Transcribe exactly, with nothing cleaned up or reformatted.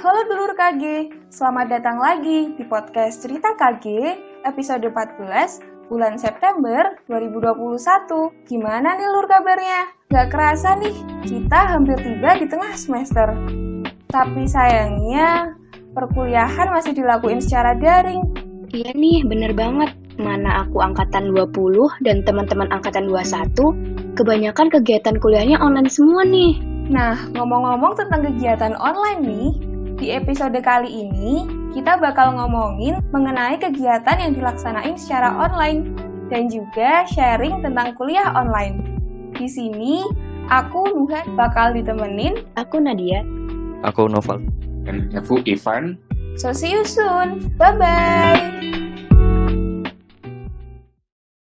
Halo Dulur Kage, selamat datang lagi di podcast Cerita K G episode empat belas bulan September dua ribu dua puluh satu. Gimana nih Lur kabarnya? Gak kerasa nih, kita hampir tiba di tengah semester. Tapi sayangnya, perkuliahan masih dilakuin secara daring. Iya nih, bener banget. Mana aku angkatan dua puluh dan teman-teman angkatan dua puluh satu, kebanyakan kegiatan kuliahnya online semua nih. Nah, ngomong-ngomong tentang kegiatan online nih, di episode kali ini, kita bakal ngomongin mengenai kegiatan yang dilaksanain secara online dan juga sharing tentang kuliah online. Di sini, aku Nuha bakal ditemenin. Aku Nadia. Aku Novel. Dan aku Ivan. So, see you soon. Bye-bye.